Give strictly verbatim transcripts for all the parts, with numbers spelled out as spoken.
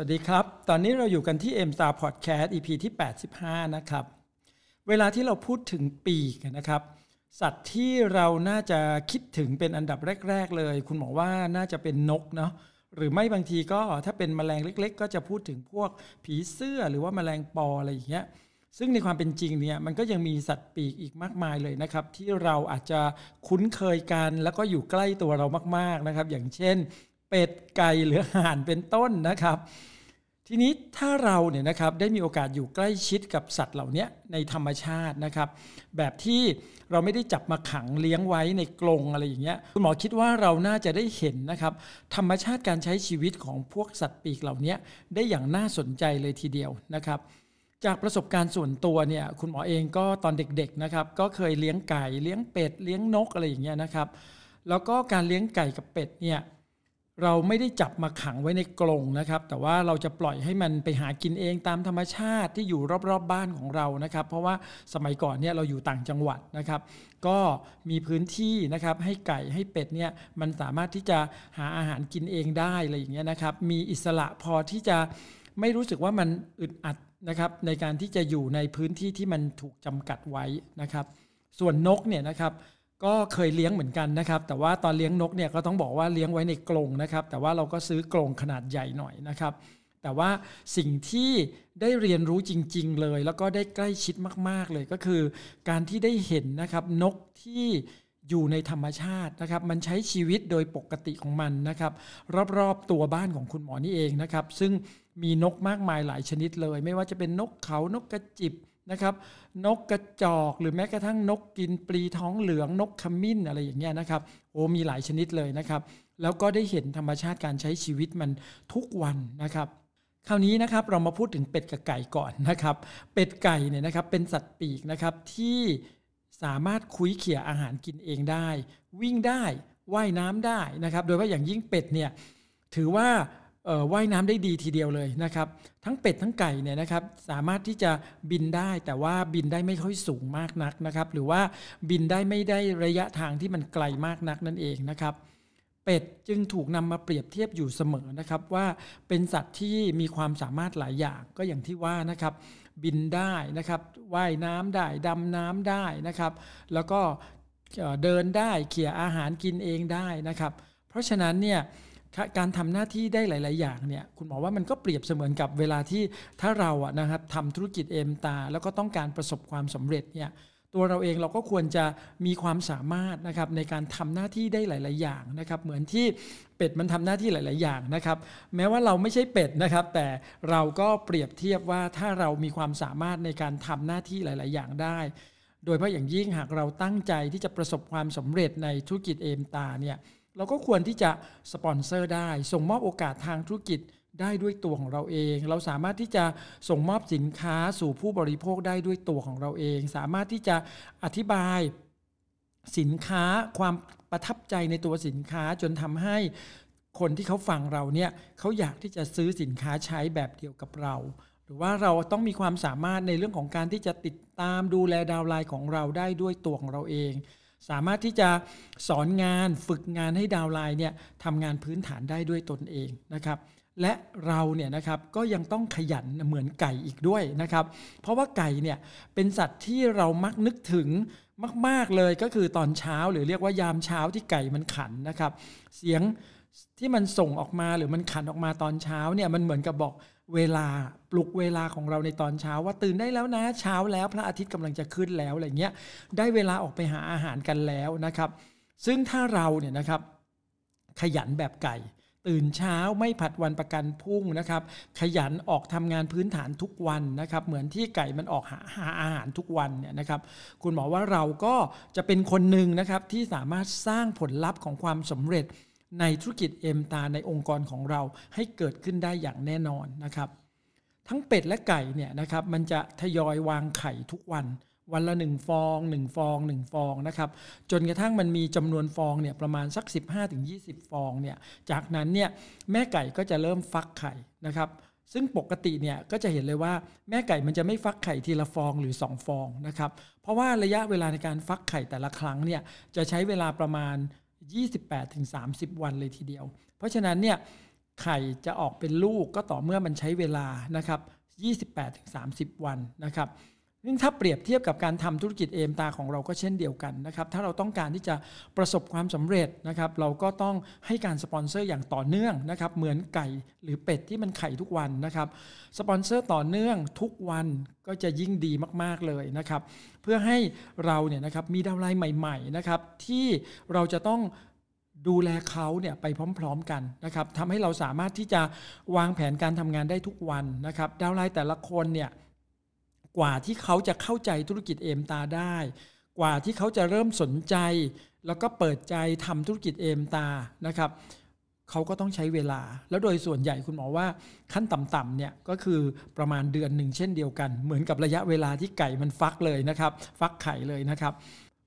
สวัสดีครับตอนนี้เราอยู่กันที่ M Star Podcast อี พี ที่แปดสิบห้านะครับเวลาที่เราพูดถึงปีกนะครับสัตว์ที่เราน่าจะคิดถึงเป็นอันดับแรกๆเลยคุณหมอว่าน่าจะเป็นนกเนาะหรือไม่บางทีก็ถ้าเป็นแมลงเล็กๆก็จะพูดถึงพวกผีเสื้อหรือว่าแมลงปออะไรอย่างเงี้ยซึ่งในความเป็นจริงเนี่ยมันก็ยังมีสัตว์ปีกอีกมากมายเลยนะครับที่เราอาจจะคุ้นเคยกันแล้วก็อยู่ใกล้ตัวเรามากๆนะครับอย่างเช่นเป็ดไก่หรือห่านเป็นต้นนะครับทีนี้ถ้าเราเนี่ยนะครับได้มีโอกาสอยู่ใกล้ชิดกับสัตว์เหล่านี้ในธรรมชาตินะครับแบบที่เราไม่ได้จับมาขังเลี้ยงไว้ในกรงอะไรอย่างเงี้ยคุณหมอคิดว่าเราน่าจะได้เห็นนะครับธรรมชาติการใช้ชีวิตของพวกสัตว์ปีกเหล่านี้ได้อย่างน่าสนใจเลยทีเดียวนะครับจากประสบการณ์ส่วนตัวเนี่ยคุณหมอเองก็ตอนเด็กๆนะครับก็เคยเลี้ยงไก่เลี้ยงเป็ดเลี้ยงนกอะไรอย่างเงี้ยนะครับแล้วก็การเลี้ยงไก่กับเป็ดเนี่ยเราไม่ได้จับมาขังไว้ในกรงนะครับแต่ว่าเราจะปล่อยให้มันไปหากินเองตามธรรมชาติที่อยู่รอบๆ บ, บ้านของเรานะครับเพราะว่าสมัยก่อนเนี่ยเราอยู่ต่างจังหวัดนะครับก็มีพื้นที่นะครับให้ไก่ให้เป็ดเนี่ยมันสามารถที่จะหาอาหารกินเองได้อะไรอย่างเงี้ยนะครับมีอิสระพอที่จะไม่รู้สึกว่ามันอึดอัดนะครับในการที่จะอยู่ในพื้นที่ที่มันถูกจำกัดไว้นะครับส่วนนกเนี่ยนะครับก็เคยเลี้ยงเหมือนกันนะครับแต่ว่าตอนเลี้ยงนกเนี่ยก็ต้องบอกว่าเลี้ยงไว้ในกรงนะครับแต่ว่าเราก็ซื้อกรงขนาดใหญ่หน่อยนะครับแต่ว่าสิ่งที่ได้เรียนรู้จริงๆเลยแล้วก็ได้ใกล้ชิดมากๆเลยก็คือการที่ได้เห็นนะครับนกที่อยู่ในธรรมชาตินะครับมันใช้ชีวิตโดยปกติของมันนะครับรอบๆตัวบ้านของคุณหมอนี่เองนะครับซึ่งมีนกมากมายหลายชนิดเลยไม่ว่าจะเป็นนกเขานกกระจิบนะครับนกกระจอกหรือแม้กระทั่งนกกินปลีท้องเหลืองนกขมิ้นอะไรอย่างเงี้ยนะครับโอ้มีหลายชนิดเลยนะครับแล้วก็ได้เห็นธรรมชาติการใช้ชีวิตมันทุกวันนะครับคราวนี้นะครับเรามาพูดถึงเป็ดกับไก่ก่อนนะครับเป็ดไก่เนี่ยนะครับเป็นสัตว์ปีกนะครับที่สามารถคุ้ยเขี่ยอาหารกินเองได้วิ่งได้ว่ายน้ำได้นะครับโดยเฉพาะอย่างยิ่งเป็ดเนี่ยถือว่าว่ายน้ำได้ดีทีเดียวเลยนะครับทั้งเป็ดทั้งไก่เนี่ยนะครับสามารถที่จะบินได้แต่ว่าบินได้ไม่ค่อยสูงมากนักนะครับหรือว่าบินได้ไม่ได้ระยะทางที่มันไกลมากนักนั่นเองนะครับเป็ดจึงถูกนำมาเปรียบเทียบอยู่เสมอนะครับว่าเป็นสัตว์ที่มีความสามารถหลายอย่างก็อย่างที่ว่านะครับบินได้นะครับว่ายน้ำได้ดำน้ำได้นะครับแล้วก็เดินได้เขี่ยอาหารกินเองได้นะครับเพราะฉะนั้นเนี่ยการทำหน้าที่ได้หลายๆอย่างเนี่ยคุณหมอว่ามันก็เปรียบเสมือนกับเวลาที่ถ้าเราอะนะครับทำธุรกิจเอมตาแล้วก็ต้องการประสบความสำเร็จเนี่ยตัวเราเองเราก็ควรจะมีความสามารถนะครับในการทำหน้าที่ได้หลายๆอย่างนะครับเหมือนที่เป็ดมันทำหน้าที่หลายๆอย่างนะครับแม้ว่าเราไม่ใช่เป็ดนะครับแต่เราก็เปรียบเทียบว่าถ้าเรามีความสามารถในการทำหน้าที่หลายๆอย่างได้โดยเฉพาะอย่างยิ่งหากเราตั้งใจที่จะประสบความสำเร็จในธุรกิจเอมตาเนี่ยเราก็ควรที่จะสปอนเซอร์ได้ส่งมอบโอกาสทางธุรกิจได้ด้วยตัวของเราเองเราสามารถที่จะส่งมอบสินค้าสู่ผู้บริโภคได้ด้วยตัวของเราเองสามารถที่จะอธิบายสินค้าความประทับใจในตัวสินค้าจนทำให้คนที่เขาฟังเราเนี่ยเขาอยากที่จะซื้อสินค้าใช้แบบเดียวกับเราหรือว่าเราต้องมีความสามารถในเรื่องของการที่จะติดตามดูแลดาวน์ไลน์ของเราได้ด้วยตัวของเราเองสามารถที่จะสอนงานฝึกงานให้ดาวน์ไลน์เนี่ยทำงานพื้นฐานได้ด้วยตนเองนะครับและเราเนี่ยนะครับก็ยังต้องขยันเหมือนไก่อีกด้วยนะครับเพราะว่าไก่เนี่ยเป็นสัตว์ที่เรามักนึกถึงมากๆเลยก็คือตอนเช้าหรือเรียกว่ายามเช้าที่ไก่มันขันนะครับเสียงที่มันส่งออกมาหรือมันขันออกมาตอนเช้าเนี่ยมันเหมือนกับบอกเวลาปลุกเวลาของเราในตอนเช้าว่าตื่นได้แล้วนะเช้าแล้วพระอาทิตย์กำลังจะขึ้นแล้วอะไรเงี้ยได้เวลาออกไปหาอาหารกันแล้วนะครับซึ่งถ้าเราเนี่ยนะครับขยันแบบไก่ตื่นเช้าไม่ผัดวันประกันพรุ่งนะครับขยันออกทำงานพื้นฐานทุกวันนะครับเหมือนที่ไก่มันออกหาหาอาหารทุกวันเนี่ยนะครับคุณหมอว่าเราก็จะเป็นคนหนึ่งนะครับที่สามารถสร้างผลลัพธ์ของความสำเร็จในธุรกิจเอมตาในองค์กรของเราให้เกิดขึ้นได้อย่างแน่นอนนะครับทั้งเป็ดและไก่เนี่ยนะครับมันจะทยอยวางไข่ทุกวันวันละหนึ่งฟองหนึ่งฟองหนึ่งฟองนะครับจนกระทั่งมันมีจำนวนฟองเนี่ยประมาณสัก สิบห้าถึงยี่สิบ ฟองเนี่ยจากนั้นเนี่ยแม่ไก่ก็จะเริ่มฟักไข่นะครับซึ่งปกติเนี่ยก็จะเห็นเลยว่าแม่ไก่มันจะไม่ฟักไข่ทีละฟองหรือสองฟองนะครับเพราะว่าระยะเวลาในการฟักไข่แต่ละครั้งเนี่ยจะใช้เวลาประมาณยี่สิบแปดถึงสามสิบวันเลยทีเดียวเพราะฉะนั้นเนี่ย ไข่จะออกเป็นลูกก็ต่อเมื่อมันใช้เวลานะครับยี่สิบแปดถึงสามสิบวันนะครับซึ่งถ้าเปรียบเทียบกับการทำธุรกิจเอมตาของเราก็เช่นเดียวกันนะครับถ้าเราต้องการที่จะประสบความสำเร็จนะครับเราก็ต้องให้การสปอนเซอร์อย่างต่อเนื่องนะครับเหมือนไก่หรือเป็ดที่มันไข่ทุกวันนะครับสปอนเซอร์ต่อเนื่องทุกวันก็จะยิ่งดีมากๆเลยนะครับเพื่อให้เราเนี่ยนะครับมีดาวไลน์ใหม่ๆนะครับที่เราจะต้องดูแลเขาเนี่ยไปพร้อมๆกันนะครับทำให้เราสามารถที่จะวางแผนการทำงานได้ทุกวันนะครับดาวไลน์แต่ละคนเนี่ยกว่าที่เขาจะเข้าใจธุรกิจเอมตาได้กว่าที่เขาจะเริ่มสนใจแล้วก็เปิดใจทำธุรกิจเอมตานะครับเขาก็ต้องใช้เวลาแล้วโดยส่วนใหญ่คุณหมอว่าขั้นต่ำๆเนี่ยก็คือประมาณเดือนหนึ่งเช่นเดียวกันเหมือนกับระยะเวลาที่ไก่มันฟักเลยนะครับฟักไข่เลยนะครับ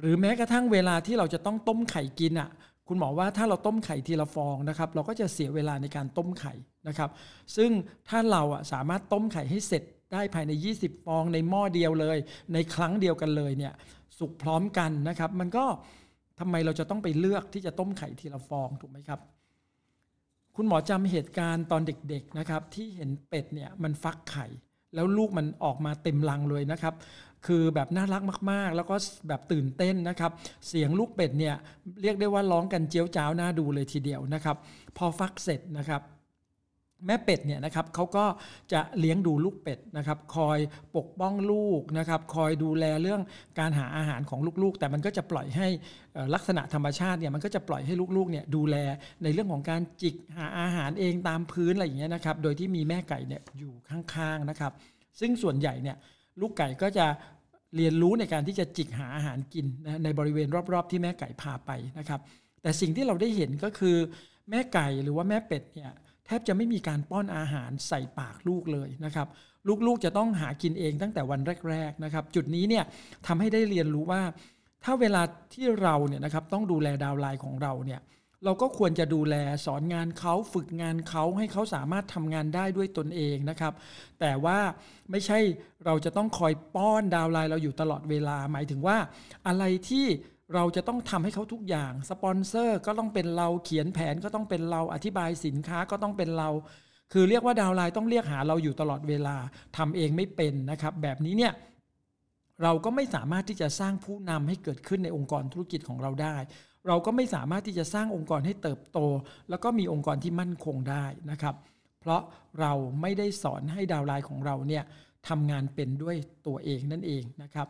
หรือแม้กระทั่งเวลาที่เราจะต้องต้มไข่กินอ่ะคุณหมอว่าถ้าเราต้มไข่ทีละฟองนะครับเราก็จะเสียเวลาในการต้มไข่นะครับซึ่งถ้าเราอ่ะสามารถต้มไข่ให้เสร็จได้ภายในยี่สิบฟองในหม้อเดียวเลยในครั้งเดียวกันเลยเนี่ยสุกพร้อมกันนะครับมันก็ทำไมเราจะต้องไปเลือกที่จะต้มไข่ทีละฟองถูกไหมครับคุณหมอจำเหตุการณ์ตอนเด็กๆนะครับที่เห็นเป็ดเนี่ยมันฟักไข่แล้วลูกมันออกมาเต็มรังเลยนะครับคือแบบน่ารักมากๆแล้วก็แบบตื่นเต้นนะครับเสียงลูกเป็ดเนี่ยเรียกได้ว่าร้องกันเจี๊ยวจ้าวน่าดูเลยทีเดียวนะครับพอฟักเสร็จนะครับแม่เป็ดเนี่ยนะครับเขาก็จะเลี้ยงดูลูกเป็ดนะครับคอยปกป้องลูกนะครับคอยดูแลเรื่องการหาอาหารของลูกๆแต่มันก็จะปล่อยให้ลักษณะธรรมชาติเนี่ยมันก็จะปล่อยให้ลูกๆเนี่ยดูแลในเรื่องของการจิกหาอาหารเองตามพื้นอะไรอย่างเงี้ยนะครับโดยที่มีแม่ไก่เนี่ยอยู่ข้างๆนะครับซึ่งส่วนใหญ่เนี่ยลูกไก่ก็จะเรียนรู้ในการที่จะจิกหาอาหารกินนะในบริเวณรอบๆที่แม่ไก่พาไปนะครับแต่สิ่งที่เราได้เห็นก็คือแม่ไก่หรือว่าแม่เป็ดเนี่ยแทบจะไม่มีการป้อนอาหารใส่ปากลูกเลยนะครับลูกๆจะต้องหากินเองตั้งแต่วันแรกๆนะครับจุดนี้เนี่ยทำให้ได้เรียนรู้ว่าถ้าเวลาที่เราเนี่ยนะครับต้องดูแลดาวไลน์ของเราเนี่ยเราก็ควรจะดูแลสอนงานเขาฝึกงานเขาให้เขาสามารถทำงานได้ด้วยตนเองนะครับแต่ว่าไม่ใช่เราจะต้องคอยป้อนดาวไลน์เราอยู่ตลอดเวลาหมายถึงว่าอะไรที่เราจะต้องทำให้เขาทุกอย่างสปอนเซอร์ก็ต้องเป็นเราเขียนแผนก็ต้องเป็นเราอธิบายสินค้าก็ต้องเป็นเราคือเรียกว่าดาวไลน์ต้องเรียกหาเราอยู่ตลอดเวลาทำเองไม่เป็นนะครับแบบนี้เนี่ยเราก็ไม่สามารถที่จะสร้างผู้นำให้เกิดขึ้นในองค์กรธุรกิจของเราได้เราก็ไม่สามารถที่จะสร้างองค์กรให้เติบโตแล้วก็มีองค์กรที่มั่นคงได้นะครับเพราะเราไม่ได้สอนให้ดาวไลน์ของเราเนี่ยทำงานเป็นด้วยตัวเองนั่นเองนะครับ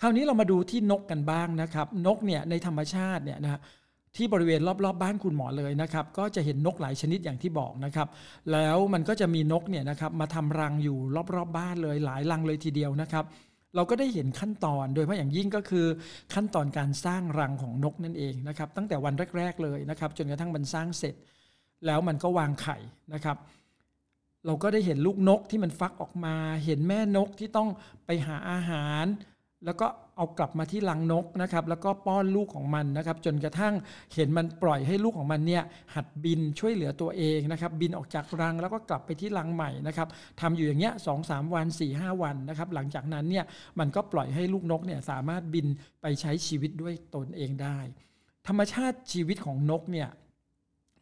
คราวนี้เรามาดูที่นกกันบ้างนะครับนกเนี่ยในธรรมชาติเนี่ยนะที่บริเวณรอบๆ บ้านคุณหมอเลยนะครับก็จะเห็นนกหลายชนิดอย่างที่บอกนะครับแล้วมันก็จะมีนกเนี่ยนะครับมาทำรังอยู่รอบๆ บ้านเลยหลายรังเลยทีเดียวนะครับเราก็ได้เห็นขั้นตอนโดยเฉพาะอย่างยิ่งก็คือขั้นตอนการสร้างรังของนกนั่นเองนะครับตั้งแต่วันแรกๆเลยนะครับจนกระทั่งมันสร้างเสร็จแล้วมันก็วางไข่นะครับเราก็ได้เห็นลูกนกที่มันฟักออกมาเห็นแม่นกที่ต้องไปหาอาหารแล้วก็เอากลับมาที่รังนกนะครับแล้วก็ป้อนลูกของมันนะครับจนกระทั่งเห็นมันปล่อยให้ลูกของมันเนี่ยหัดบินช่วยเหลือตัวเองนะครับบินออกจากรังแล้วก็กลับไปที่รังใหม่นะครับทำอยู่อย่างเงี้ย สองถึงสามวัน สี่ถึงห้าวันนะครับหลังจากนั้นเนี่ยมันก็ปล่อยให้ลูกนกเนี่ยสามารถบินไปใช้ชีวิตด้วยตนเองได้ธรรมชาติชีวิตของนกเนี่ย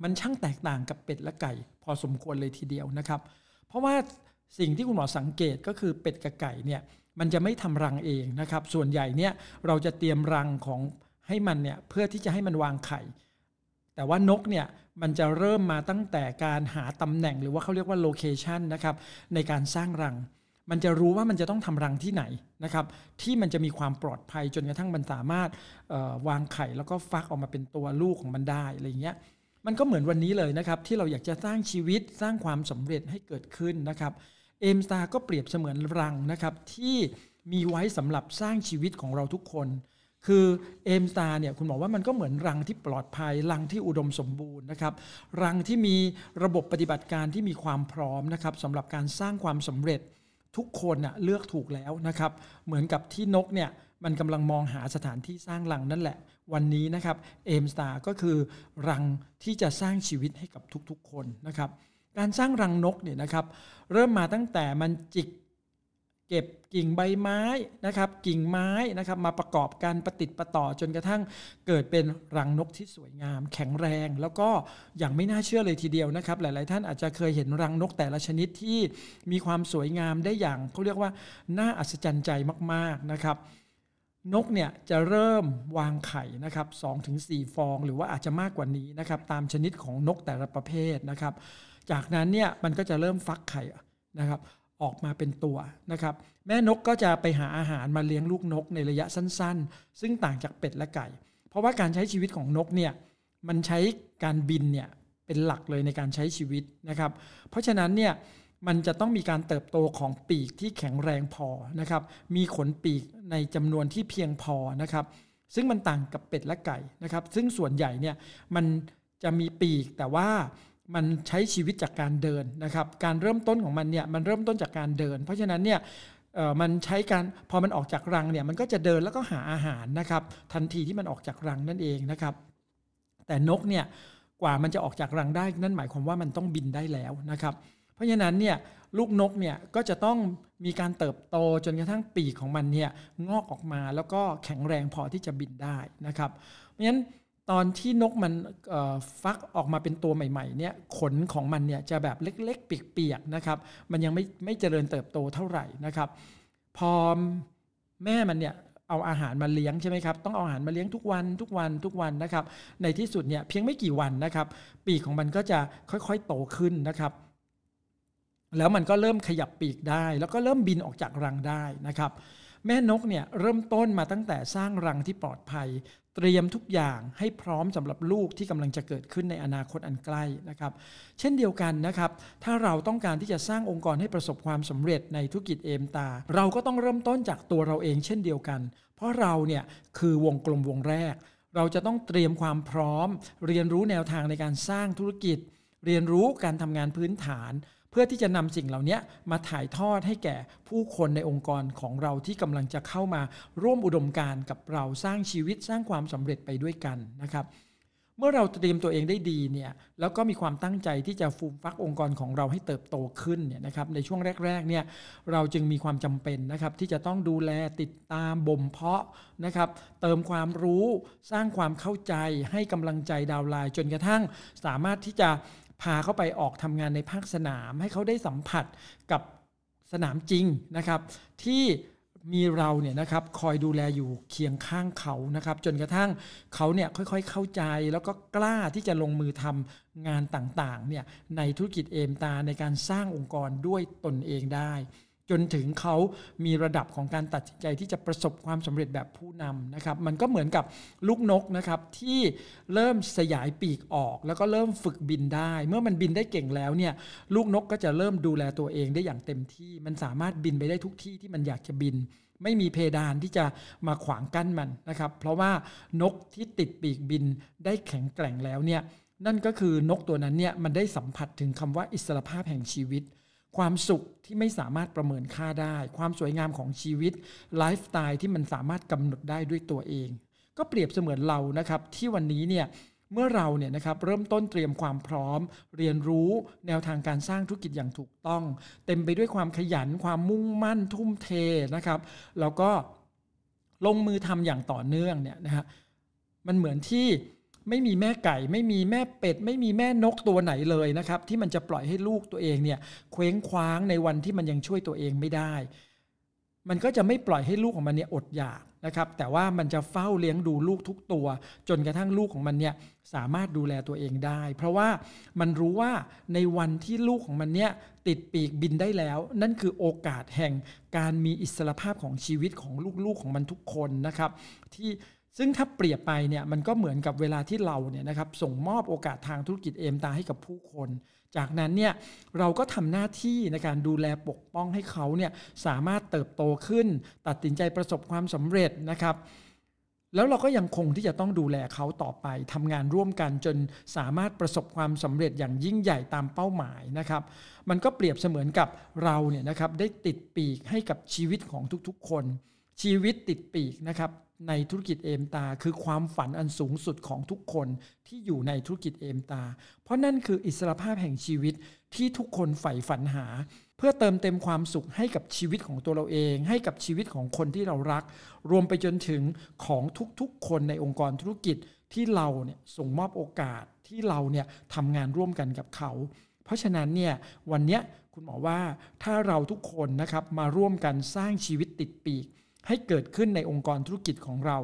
มันช่างแตกต่างกับเป็ดและไก่พอสมควรเลยทีเดียวนะครับเพราะว่าสิ่งที่คุณหมอสังเกตก็คือเป็ดกับไก่เนี่ยมันจะไม่ทำรังเองนะครับส่วนใหญ่เนี่ยเราจะเตรียมรังของให้มันเนี่ยเพื่อที่จะให้มันวางไข่แต่ว่านกเนี่ยมันจะเริ่มมาตั้งแต่การหาตำแหน่งหรือว่าเขาเรียกว่าโลเคชันนะครับในการสร้างรังมันจะรู้ว่ามันจะต้องทำรังที่ไหนนะครับที่มันจะมีความปลอดภัยจนกระทั่งมันสามารถวางไข่แล้วก็ฟักออกมาเป็นตัวลูกของมันได้อะไรเงี้ยมันก็เหมือนวันนี้เลยนะครับที่เราอยากจะสร้างชีวิตสร้างความสำเร็จให้เกิดขึ้นนะครับเอมสตาร์ก็เปรียบเสมือนรังนะครับที่มีไว้สำหรับสร้างชีวิตของเราทุกคนคือเอมสตาร์เนี่ยคุณบอกว่ามันก็เหมือนรังที่ปลอดภัยรังที่อุดมสมบูรณ์นะครับรังที่มีระบบปฏิบัติการที่มีความพร้อมนะครับสำหรับการสร้างความสำเร็จทุกคนน่ะเลือกถูกแล้วนะครับเหมือนกับที่นกเนี่ยมันกำลังมองหาสถานที่สร้างรังนั่นแหละวันนี้นะครับเอมสตาร์ก็คือรังที่จะสร้างชีวิตให้กับทุกๆคนนะครับการสร้างรังนกเนี่ยนะครับเริ่มมาตั้งแต่มันจิก เก็บกิ่งใบไม้นะครับกิ่งไม้นะครับมาประกอบกันประติดประต่อจนกระทั่งเกิดเป็นรังนกที่สวยงามแข็งแรงแล้วก็อย่างไม่น่าเชื่อเลยทีเดียวนะครับหลายๆท่านอาจจะเคยเห็นรังนกแต่ละชนิดที่มีความสวยงามได้อย่างเขาเรียกว่าน่าอัศจรรย์ใจมากๆนะครับนกเนี่ยจะเริ่มวางไข่นะครับ สองถึงสี่ ฟองหรือว่าอาจจะมากกว่านี้นะครับตามชนิดของนกแต่ละประเภทนะครับจากนั้นเนี่ยมันก็จะเริ่มฟักไข่นะครับออกมาเป็นตัวนะครับแม่นกก็จะไปหาอาหารมาเลี้ยงลูกนกในระยะสั้นๆซึ่งต่างจากเป็ดและไก่เพราะว่าการใช้ชีวิตของนกเนี่ยมันใช้การบินเนี่ยเป็นหลักเลยในการใช้ชีวิตนะครับเพราะฉะนั้นเนี่ยมันจะต้องมีการเติบโตของปีกที่แข็งแรงพอนะครับมีขนปีกในจำนวนที่เพียงพอนะครับซึ่งมันต่างกับเป็ดและไก่นะครับซึ่งส่วนใหญ่เนี่ยมันจะมีปีกแต่ว่ามันใช้ชีวิตจากการเดินนะครับการเริ่มต้นของมันเนี่ยมันเริ่มต้นจากการเดินเพราะฉะนั้นเนี่ยเอ่อมันใช้การพอมันออกจากรังเนี่ยมันก็จะเดินแล้วก็หาอาหารนะครับทันทีที่มันออกจากรังนั่นเองนะครับแต่นกเนี่ยกว่ามันจะออกจากรังได้นั่นหมายความว่ามันต้องบินได้แล้วนะครับเพราะฉะนั้นเนี่ยลูกนกเนี่ยก็จะต้องมีการเติบโตจนกระทั่งปีกของมันเนี่ยงอกออกมาแล้วก็แข็งแรงพอที่จะบินได้นะครับเพราะฉะนั้นตอนที่นกมันฟักออกมาเป็นตัวใหม่ๆเนี่ยขนของมันเนี่ยจะแบบเล็กๆเปียกๆนะครับมันยังไม่ไม่เจริญเติบโตเท่าไหร่นะครับพอแม่มันเนี่ยเอาอาหารมาเลี้ยงใช่ไหมครับต้องเอาอาหารมาเลี้ยงทุกวันทุกวันทุกวันนะครับในที่สุดเนี่ยเพียงไม่กี่วันนะครับปีกของมันก็จะค่อยๆโตขึ้นนะครับแล้วมันก็เริ่มขยับปีกได้แล้วก็เริ่มบินออกจากรังได้นะครับแม่นกเนี่ยเริ่มต้นมาตั้งแต่สร้างรังที่ปลอดภัยเตรียมทุกอย่างให้พร้อมสำหรับลูกที่กำลังจะเกิดขึ้นในอนาคตอันใกล้นะครับเช่นเดียวกันนะครับถ้าเราต้องการที่จะสร้างองค์กรให้ประสบความสำเร็จในธุรกิจเอมตาเราก็ต้องเริ่มต้นจากตัวเราเองเช่นเดียวกันเพราะเราเนี่ยคือวงกลมวงแรกเราจะต้องเตรียมความพร้อมเรียนรู้แนวทางในการสร้างธุรกิจเรียนรู้การทำงานพื้นฐานเพื่อที่จะนำสิ่งเหล่านี้มาถ่ายทอดให้แก่ผู้คนในองค์กรของเราที่กำลังจะเข้ามาร่วมอุดมการณ์กับเราสร้างชีวิตสร้างความสำเร็จไปด้วยกันนะครับเมื่อเราเตรียมตัวเองได้ดีเนี่ยแล้วก็มีความตั้งใจที่จะฟูมฟักองค์กรของเราให้เติบโตขึ้นเนี่ยนะครับในช่วงแรกๆเนี่ยเราจึงมีความจำเป็นนะครับที่จะต้องดูแลติดตามบ่มเพาะนะครับเติมความรู้สร้างความเข้าใจให้กำลังใจดาวไลน์จนกระทั่งสามารถที่จะพาเขาไปออกทำงานในภาคสนามให้เขาได้สัมผัสกับสนามจริงนะครับที่มีเราเนี่ยนะครับคอยดูแลอยู่เคียงข้างเขานะครับจนกระทั่งเขาเนี่ยค่อยๆเข้าใจแล้วก็กล้าที่จะลงมือทำงานต่างๆเนี่ยในธุรกิจเอมตาในการสร้างองค์กรด้วยตนเองได้จนถึงเขามีระดับของการตัดสินใจที่จะประสบความสำเร็จแบบผู้นำนะครับมันก็เหมือนกับลูกนกนะครับที่เริ่มสยายปีกออกแล้วก็เริ่มฝึกบินได้เมื่อมันบินได้เก่งแล้วเนี่ยลูกนกก็จะเริ่มดูแลตัวเองได้อย่างเต็มที่มันสามารถบินไปได้ทุกที่ที่มันอยากจะบินไม่มีเพดานที่จะมาขวางกั้นมันนะครับเพราะว่านกที่ติดปีกบินได้แข็งแกร่งแล้วเนี่ยนั่นก็คือนกตัวนั้นเนี่ยมันได้สัมผัสถึงคำว่าอิสรภาพแห่งชีวิตความสุขที่ไม่สามารถประเมินค่าได้ความสวยงามของชีวิตไลฟ์สไตล์ที่มันสามารถกำหนดได้ด้วยตัวเองก็เปรียบเสมือนเรานะครับที่วันนี้เนี่ยเมื่อเราเนี่ยนะครับเริ่มต้นเตรียมความพร้อมเรียนรู้แนวทางการสร้างธุรกิจอย่างถูกต้องเต็มไปด้วยความขยันความมุ่งมั่นทุ่มเทนะครับแล้วก็ลงมือทำอย่างต่อเนื่องเนี่ยนะฮะมันเหมือนที่ไม่มีแม่ไก่ไม่มีแม่เป็ดไม่มีแม่นกตัวไหนเลยนะครับที่มันจะปล่อยให้ลูกตัวเองเนี่ยเคว้งคว้างในวันที่มันยังช่วยตัวเองไม่ได้มันก็จะไม่ปล่อยให้ลูกของมันเนี่ยอดอยากนะครับแต่ว่ามันจะเฝ้าเลี้ยงดูลูกทุกตัวจนกระทั่งลูกของมันเนี่ยสามารถดูแลตัวเองได้เพราะว่ามันรู้ว่าในวันที่ลูกของมันเนี่ยติดปีกบินได้แล้วนั่นคือโอกาสแห่งการมีอิสรภาพของชีวิตของลูกๆของมันทุกคนนะครับที่ซึ่งถ้าเปรียบไปเนี่ยมันก็เหมือนกับเวลาที่เราเนี่ยนะครับส่งมอบโอกาสทางธุรกิจเอมตาให้กับผู้คนจากนั้นเนี่ยเราก็ทำหน้าที่ในการดูแลปกป้องให้เขาเนี่ยสามารถเติบโตขึ้นตัดสินใจประสบความสำเร็จนะครับแล้วเราก็ยังคงที่จะต้องดูแลเขาต่อไปทำงานร่วมกันจนสามารถประสบความสำเร็จอย่างยิ่งใหญ่ตามเป้าหมายนะครับมันก็เปรียบเสมือนกับเราเนี่ยนะครับได้ติดปีกให้กับชีวิตของทุกๆคน ชีวิตติดปีกนะครับในธุรกิจเอมสตาร์คือความฝันอันสูงสุดของทุกคนที่อยู่ในธุรกิจเอมสตาร์เพราะนั่นคืออิสรภาพแห่งชีวิตที่ทุกคนใฝ่ฝันหาเพื่อเติมเต็มความสุขให้กับชีวิตของตัวเราเองให้กับชีวิตของคนที่เรารักรวมไปจนถึงของทุกๆคนในองค์กรธุรกิจที่เราเนี่ยส่งมอบโอกาสที่เราเนี่ยทำงานร่วมกันกับเขาเพราะฉะนั้นเนี่ยวันนี้คุณหมอว่าถ้าเราทุกคนนะครับมาร่วมกันสร้างชีวิตติดปีกให้เกิดขึ้นในองค์กรธุรกิจของเรา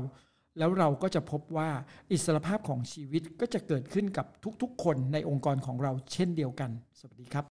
แล้วเราก็จะพบว่าอิสรภาพของชีวิตก็จะเกิดขึ้นกับทุกๆคนในองค์กรของเราเช่นเดียวกันสวัสดีครับ